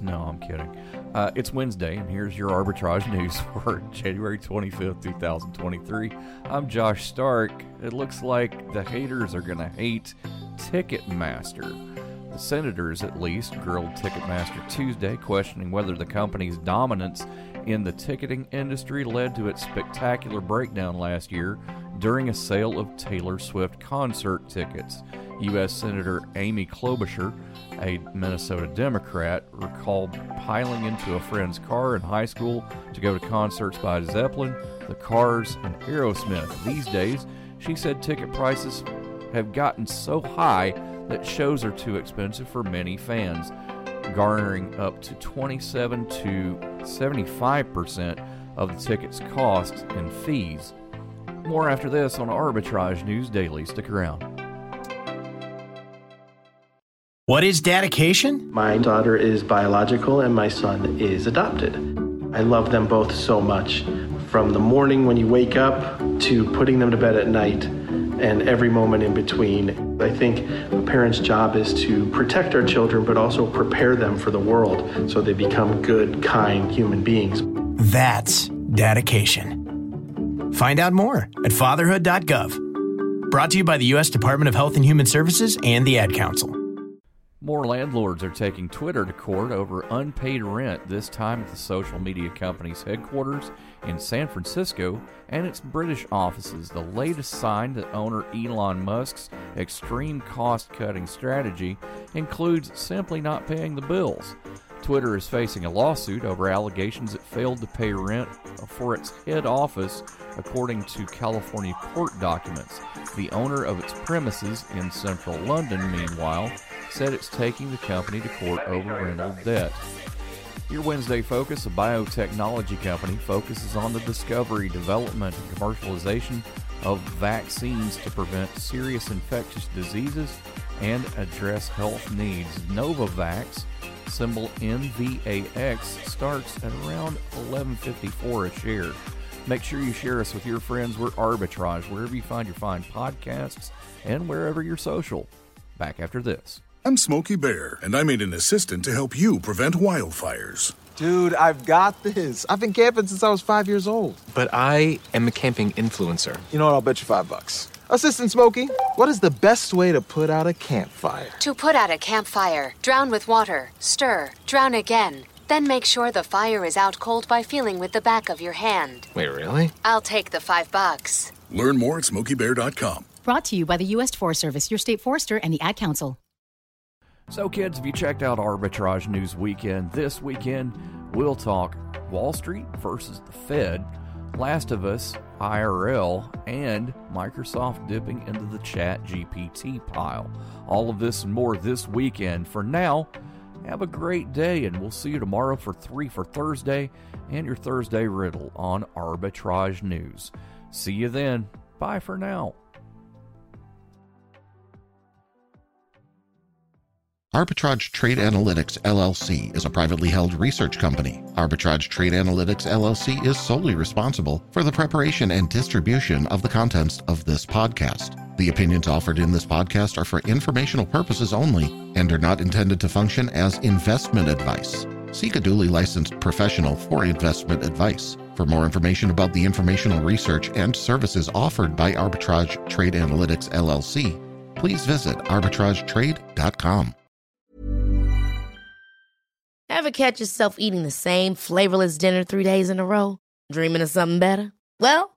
No, I'm kidding. It's Wednesday, and here's your arbitrage news for January 25th, 2023. I'm Josh Stark. It looks like the haters are going to hate Ticketmaster. The senators, at least, grilled Ticketmaster Tuesday, questioning whether the company's dominance in the ticketing industry led to its spectacular breakdown last year during a sale of Taylor Swift concert tickets. U.S. Senator Amy Klobuchar, a Minnesota Democrat, recalled piling into a friend's car in high school to go to concerts by Zeppelin, the Cars, and Aerosmith. These days, she said ticket prices have gotten so high that shows are too expensive for many fans, garnering up to 27 to 75% of the ticket's costs and fees. More after this on Arbitrage News Daily. Stick around. What is dedication? My daughter is biological and my son is adopted. I love them both so much. From the morning when you wake up to putting them to bed at night and every moment in between. I think a parent's job is to protect our children, but also prepare them for the world so they become good, kind human beings. That's dedication. Find out more at fatherhood.gov. Brought to you by the U.S. Department of Health and Human Services and the Ad Council. More landlords are taking Twitter to court over unpaid rent, this time at the social media company's headquarters in San Francisco and its British offices, the latest sign that owner Elon Musk's extreme cost-cutting strategy includes simply not paying the bills. Twitter is facing a lawsuit over allegations it failed to pay rent for its head office, according to California court documents. The owner of its premises in central London, meanwhile, said it's taking the company to court over rental debt. Your Wednesday Focus, a biotechnology company, focuses on the discovery, development, and commercialization of vaccines to prevent serious infectious diseases and address health needs. Novavax, symbol NVAX, starts at around $11.54 a share. Make sure you share us with your friends. We're Arbitrage, wherever you find your fine podcasts and wherever you're social. Back after this. I'm Smokey Bear, and I made an assistant to help you prevent wildfires. Dude, I've got this. I've been camping since I was 5 years old. But I am a camping influencer. You know what? I'll bet you $5. Assistant Smokey, what is the best way to put out a campfire? To put out a campfire, drown with water, stir, drown again, then make sure the fire is out cold by feeling with the back of your hand. Wait, really? I'll take the $5. Learn more at SmokeyBear.com. Brought to you by the U.S. Forest Service, your state forester, and the Ad Council. So kids, have you checked out Arbitrage News Weekend? This weekend, we'll talk Wall Street versus the Fed, Last of Us, IRL, and Microsoft dipping into the ChatGPT pile. All of this and more this weekend. For now, have a great day, and we'll see you tomorrow for 3 for Thursday and your Thursday riddle on Arbitrage News. See you then. Bye for now. Arbitrage Trade Analytics, LLC, is a privately held research company. Arbitrage Trade Analytics, LLC, is solely responsible for the preparation and distribution of the contents of this podcast. The opinions offered in this podcast are for informational purposes only and are not intended to function as investment advice. Seek a duly licensed professional for investment advice. For more information about the informational research and services offered by Arbitrage Trade Analytics, LLC, please visit arbitragetrade.com. Ever catch yourself eating the same flavorless dinner 3 days in a row? Dreaming of something better? Well,